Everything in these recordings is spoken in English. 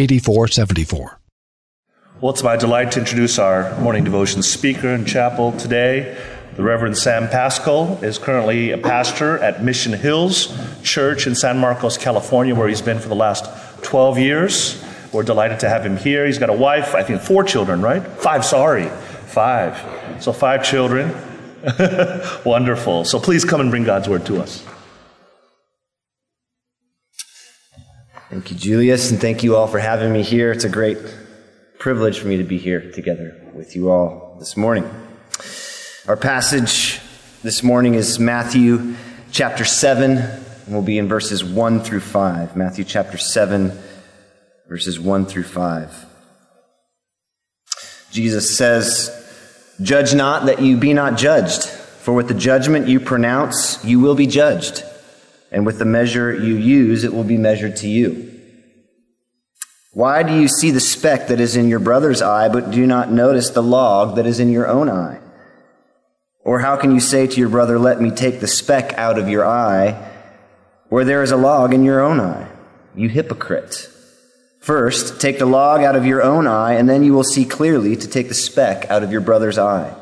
Well, it's my delight to introduce our morning devotion speaker and chapel today. The Reverend Sam Pascal is currently a pastor at Mission Hills Church in San Marcos, California, where he's been for the last 12 years. We're delighted to have him here. He's got a wife, I think 4 children, right? 5. So 5 children. Wonderful. So please come and bring God's word to us. Thank you, Julius, and thank you all for having me here. It's a great privilege for me to be here together with you all this morning. Our passage this morning is Matthew chapter 7, and we'll be in verses 1 through 5. Matthew chapter 7, verses 1 through 5. Jesus says, "Judge not that you be not judged, for with the judgment you pronounce, you will be judged. And with the measure you use, it will be measured to you. Why do you see the speck that is in your brother's eye, but do not notice the log that is in your own eye? Or how can you say to your brother, let me take the speck out of your eye, where there is a log in your own eye? You hypocrite. First, take the log out of your own eye, and then you will see clearly to take the speck out of your brother's eye."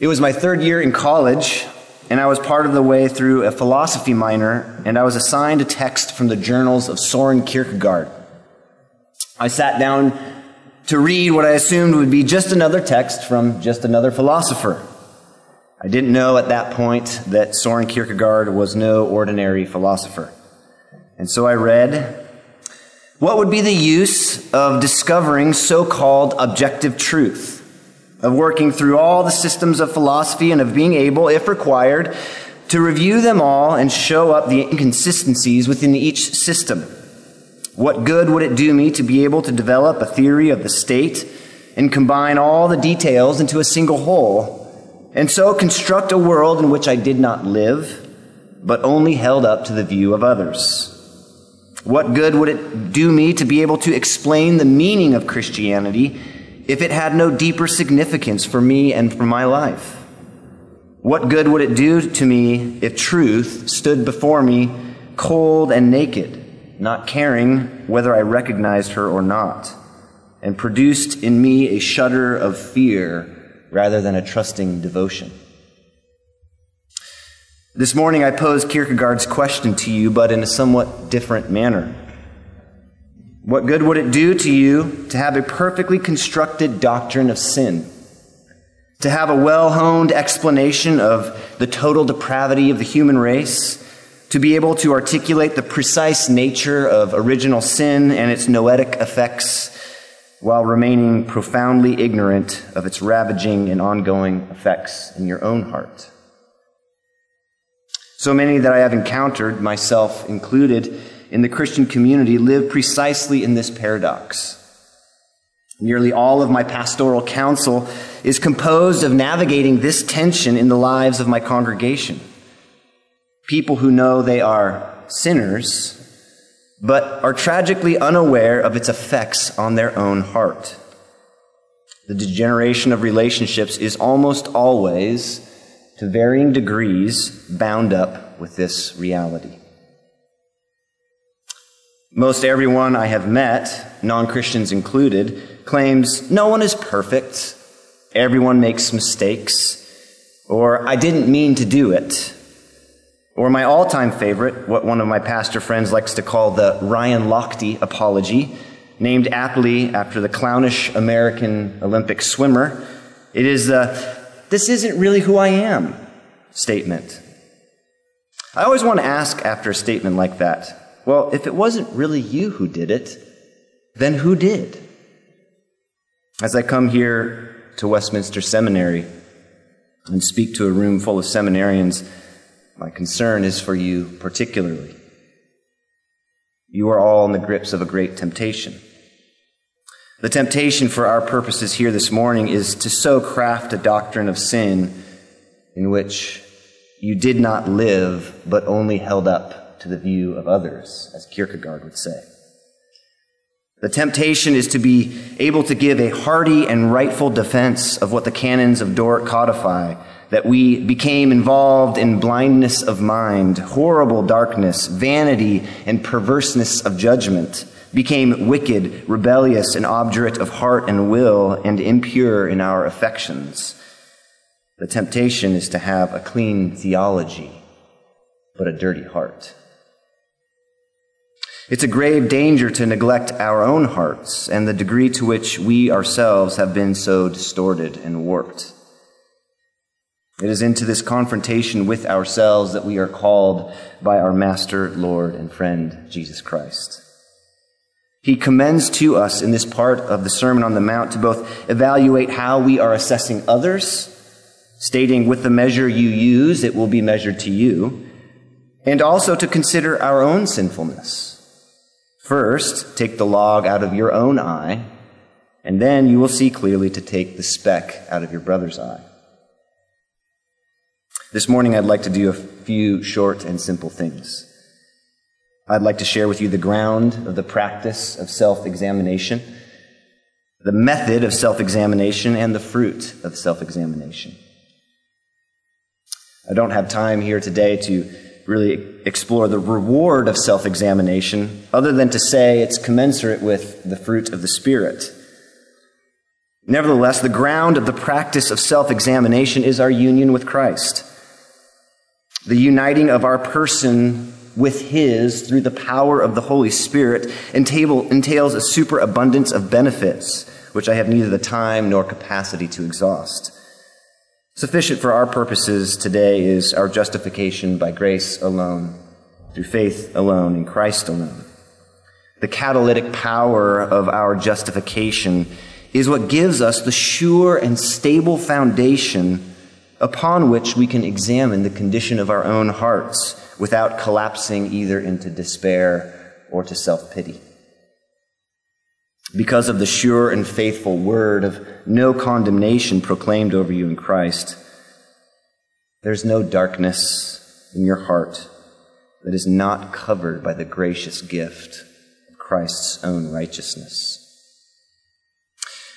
It was my 3rd year in college, and I was part of the way through a philosophy minor, and I was assigned a text from the journals of Soren Kierkegaard. I sat down to read what I assumed would be just another text from just another philosopher. I didn't know at that point that Soren Kierkegaard was no ordinary philosopher. And so I read, "What would be the use of discovering so-called objective truth? Of working through all the systems of philosophy and of being able, if required, to review them all and show up the inconsistencies within each system. What good would it do me to be able to develop a theory of the state and combine all the details into a single whole, and so construct a world in which I did not live, but only held up to the view of others? What good would it do me to be able to explain the meaning of Christianity if it had no deeper significance for me and for my life? What good would it do to me if truth stood before me cold and naked, not caring whether I recognized her or not, and produced in me a shudder of fear rather than a trusting devotion?" This morning I pose Kierkegaard's question to you, but in a somewhat different manner. What good would it do to you to have a perfectly constructed doctrine of sin? To have a well-honed explanation of the total depravity of the human race? To be able to articulate the precise nature of original sin and its noetic effects while remaining profoundly ignorant of its ravaging and ongoing effects in your own heart? So many that I have encountered, myself included, in the Christian community live precisely in this paradox. Nearly all of my pastoral counsel is composed of navigating this tension in the lives of my congregation. People who know they are sinners, but are tragically unaware of its effects on their own heart. The degeneration of relationships is almost always, to varying degrees, bound up with this reality. Most everyone I have met, non-Christians included, claims no one is perfect, everyone makes mistakes, or I didn't mean to do it, or my all-time favorite, what one of my pastor friends likes to call the Ryan Lochte apology, named aptly after the clownish American Olympic swimmer. It is the "this isn't really who I am" statement. I always want to ask after a statement like that, well, if it wasn't really you who did it, then who did? As I come here to Westminster Seminary and speak to a room full of seminarians, my concern is for you particularly. You are all in the grips of a great temptation. The temptation for our purposes here this morning is to so craft a doctrine of sin in which you did not live, but only held up to the view of others, as Kierkegaard would say. The temptation is to be able to give a hearty and rightful defense of what the canons of Dort codify, that we became involved in blindness of mind, horrible darkness, vanity, and perverseness of judgment, became wicked, rebellious, and obdurate of heart and will, and impure in our affections. The temptation is to have a clean theology, but a dirty heart. It's a grave danger to neglect our own hearts and the degree to which we ourselves have been so distorted and warped. It is into this confrontation with ourselves that we are called by our Master, Lord, and Friend, Jesus Christ. He commends to us in this part of the Sermon on the Mount to both evaluate how we are assessing others, stating with the measure you use, it will be measured to you, and also to consider our own sinfulness. First, take the log out of your own eye, and then you will see clearly to take the speck out of your brother's eye. This morning, I'd like to do a few short and simple things. I'd like to share with you the ground of the practice of self-examination, the method of self-examination, and the fruit of self-examination. I don't have time here today to really explore the reward of self-examination, other than to say it's commensurate with the fruit of the Spirit. Nevertheless, the ground of the practice of self-examination is our union with Christ, the uniting of our person with His through the power of the Holy Spirit entails a superabundance of benefits, which I have neither the time nor capacity to exhaust. Sufficient for our purposes today is our justification by grace alone, through faith alone, in Christ alone. The catalytic power of our justification is what gives us the sure and stable foundation upon which we can examine the condition of our own hearts without collapsing either into despair or to self-pity. Because of the sure and faithful word of no condemnation proclaimed over you in Christ, there's no darkness in your heart that is not covered by the gracious gift of Christ's own righteousness.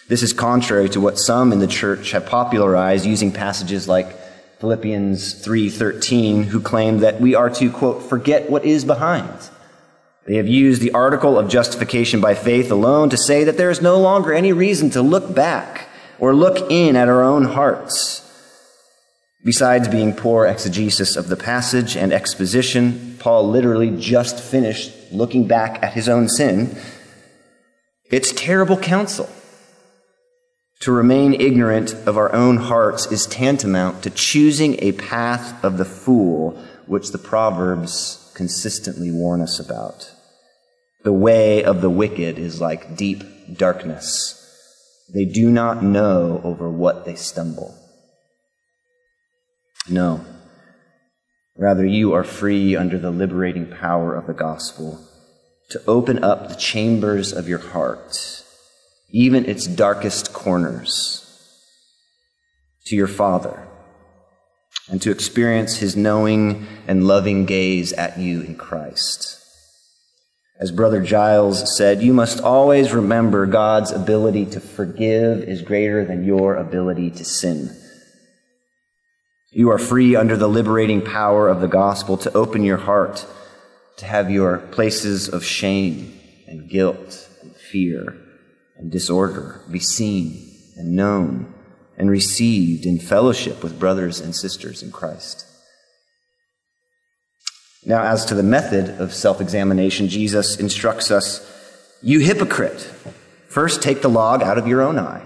This is contrary to what some in the church have popularized using passages like Philippians 3:13, who claim that we are to, quote, forget what is behind. They have used the article of justification by faith alone to say that there is no longer any reason to look back or look in at our own hearts. Besides being poor exegesis of the passage and exposition, Paul literally just finished looking back at his own sin. It's terrible counsel. To remain ignorant of our own hearts is tantamount to choosing a path of the fool, which the Proverbs consistently warn us about. The way of the wicked is like deep darkness. They do not know over what they stumble. No, rather you are free under the liberating power of the gospel to open up the chambers of your heart, even its darkest corners, to your Father, and to experience His knowing and loving gaze at you in Christ. As Brother Giles said, you must always remember God's ability to forgive is greater than your ability to sin. You are free under the liberating power of the gospel to open your heart, to have your places of shame and guilt and fear and disorder be seen and known and received in fellowship with brothers and sisters in Christ. Now, as to the method of self-examination, Jesus instructs us, you hypocrite, first take the log out of your own eye.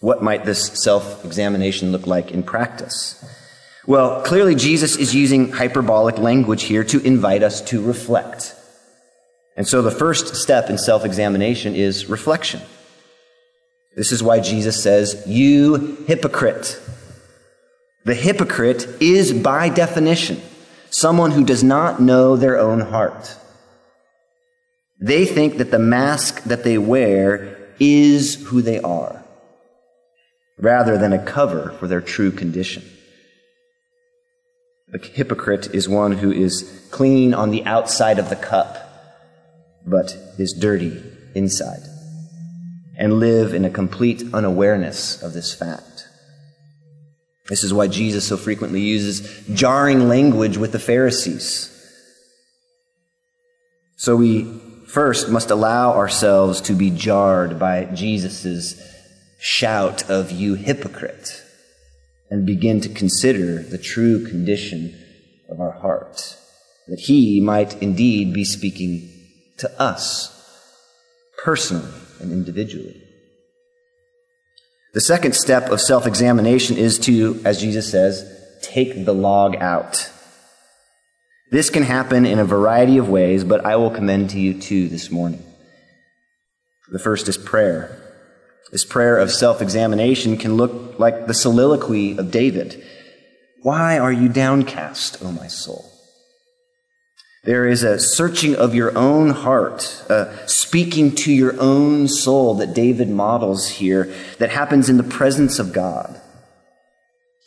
What might this self-examination look like in practice? Well, clearly Jesus is using hyperbolic language here to invite us to reflect. And so the first step in self-examination is reflection. This is why Jesus says, you hypocrite. The hypocrite is, by definition, someone who does not know their own heart. They think that the mask that they wear is who they are, rather than a cover for their true condition. A hypocrite is one who is clean on the outside of the cup, but is dirty inside, and live in a complete unawareness of this fact. This is why Jesus so frequently uses jarring language with the Pharisees. So we first must allow ourselves to be jarred by Jesus' shout of "You hypocrite," and begin to consider the true condition of our heart, that he might indeed be speaking to us personally and individually. The second step of self-examination is to, as Jesus says, take the log out. This can happen in a variety of ways, but I will commend to you two this morning. The first is prayer. This prayer of self-examination can look like the soliloquy of David. Why are you downcast, O my soul? There is a searching of your own heart, speaking to your own soul that David models here that happens in the presence of God.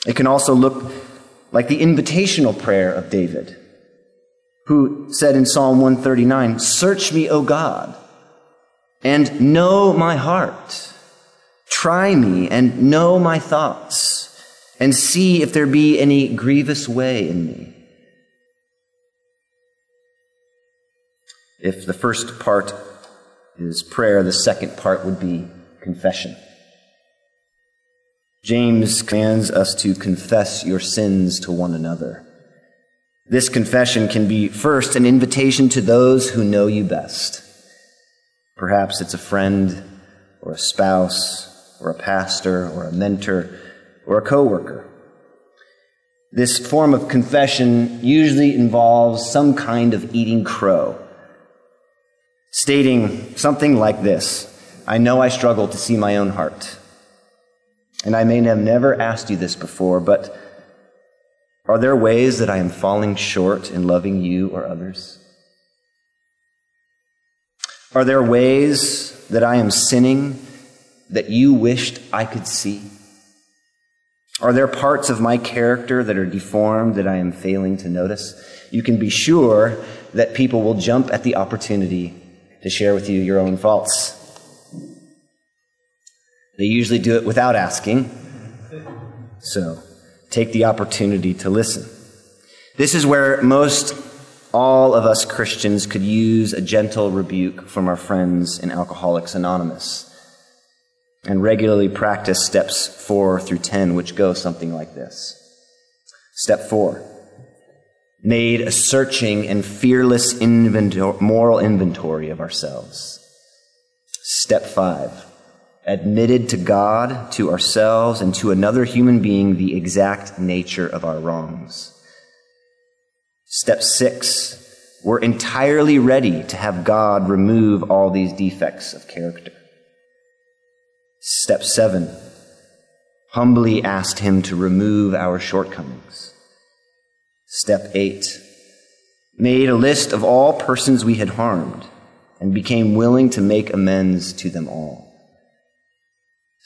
It can also look like the invitational prayer of David, who said in Psalm 139, "Search me, O God, and know my heart. Try me and know my thoughts, and see if there be any grievous way in me." If the first part is prayer, the second part would be confession. James commands us to confess your sins to one another. This confession can be first an invitation to those who know you best. Perhaps it's a friend or a spouse or a pastor or a mentor or a coworker. This form of confession usually involves some kind of eating crow, stating something like this: I know I struggle to see my own heart, and I may have never asked you this before, but are there ways that I am falling short in loving you or others? Are there ways that I am sinning that you wished I could see? Are there parts of my character that are deformed that I am failing to notice? You can be sure that people will jump at the opportunity to share with you your own faults. They usually do it without asking. So take the opportunity to listen. This is where most all of us Christians could use a gentle rebuke from our friends in Alcoholics Anonymous, and regularly practice steps 4 through 10, which go something like this. Step 4, made a searching and fearless moral inventory of ourselves. Step 5, admitted to God, to ourselves, and to another human being the exact nature of our wrongs. Step 6, we're entirely ready to have God remove all these defects of character. Step 7, humbly asked him to remove our shortcomings. Step 8, made a list of all persons we had harmed and became willing to make amends to them all.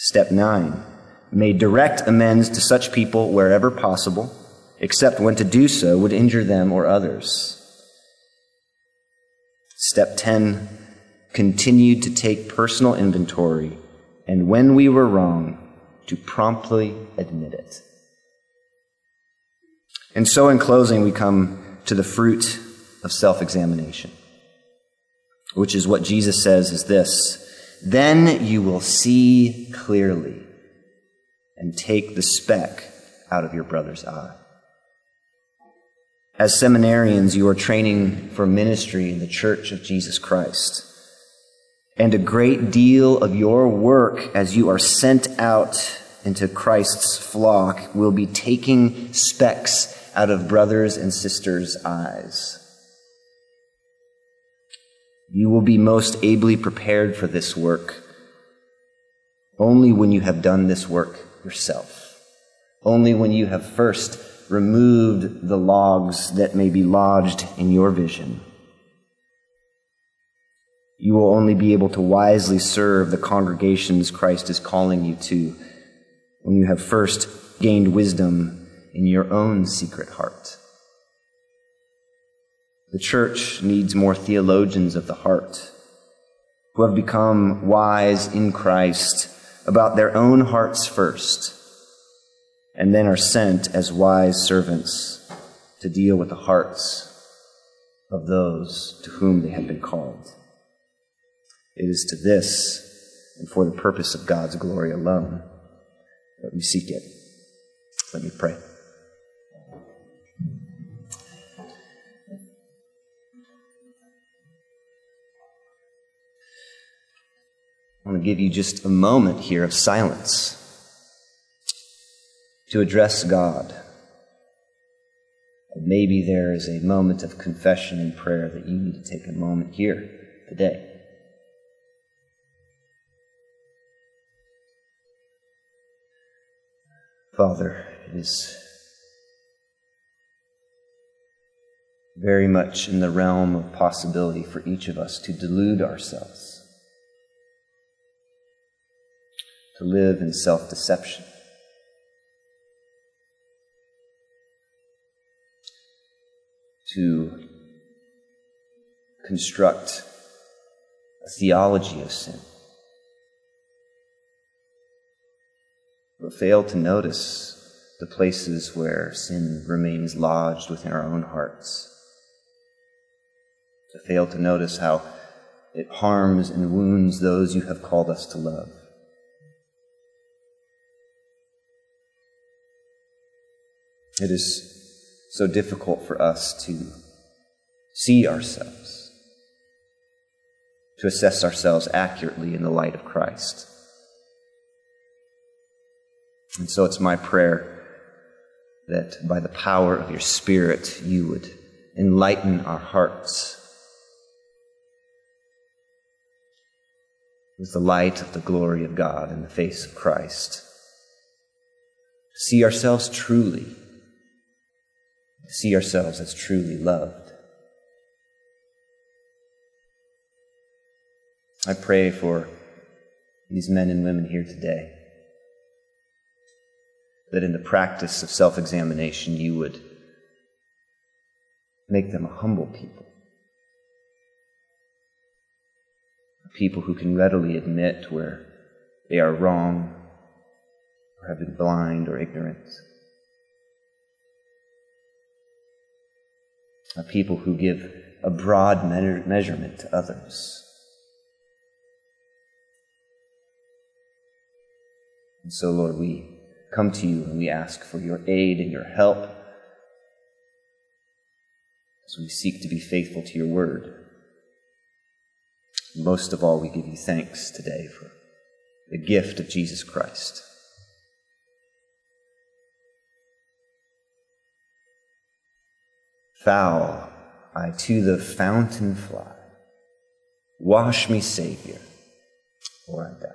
Step 9, made direct amends to such people wherever possible, except when to do so would injure them or others. Step 10, continued to take personal inventory, and when we were wrong, to promptly admit it. And so in closing, we come to the fruit of self-examination, which is what Jesus says is this: then you will see clearly and take the speck out of your brother's eye. As seminarians, you are training for ministry in the Church of Jesus Christ. And a great deal of your work as you are sent out into Christ's flock will be taking specks out of brothers and sisters' eyes. You will be most ably prepared for this work only when you have done this work yourself, only when you have first removed the logs that may be lodged in your vision. you will only be able to wisely serve the congregations Christ is calling you to when you have first gained wisdom in your own secret heart. The church needs more theologians of the heart who have become wise in Christ about their own hearts first, and then are sent as wise servants to deal with the hearts of those to whom they have been called. It is to this, and for the purpose of God's glory alone, that we seek it. Let me pray. I want to give you just a moment here of silence to address God. And maybe there is a moment of confession and prayer that you need to take a moment here today. Father, it is very much in the realm of possibility for each of us to delude ourselves, to live in self-deception. To construct a theology of sin, but fail to notice the places where sin remains lodged within our own hearts, to fail to notice how it harms and wounds those you have called us to love. It is so difficult for us to see ourselves, to assess ourselves accurately in the light of Christ. And so it's my prayer that by the power of your Spirit, you would enlighten our hearts with the light of the glory of God in the face of Christ. See ourselves truly, see ourselves as truly loved. I pray for these men and women here today, that in the practice of self-examination, you would make them a humble people, a people who can readily admit where they are wrong, or have been blind or ignorant. A people who give a broad measurement to others. And so, Lord, we come to you and we ask for your aid and your help as we seek to be faithful to your word. Most of all, we give you thanks today for the gift of Jesus Christ. Foul, I to the fountain fly. Wash me, Savior, or I die.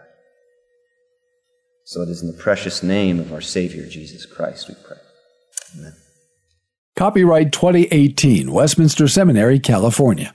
So it is in the precious name of our Savior, Jesus Christ, we pray. Amen. Copyright 2018, Westminster Seminary, California.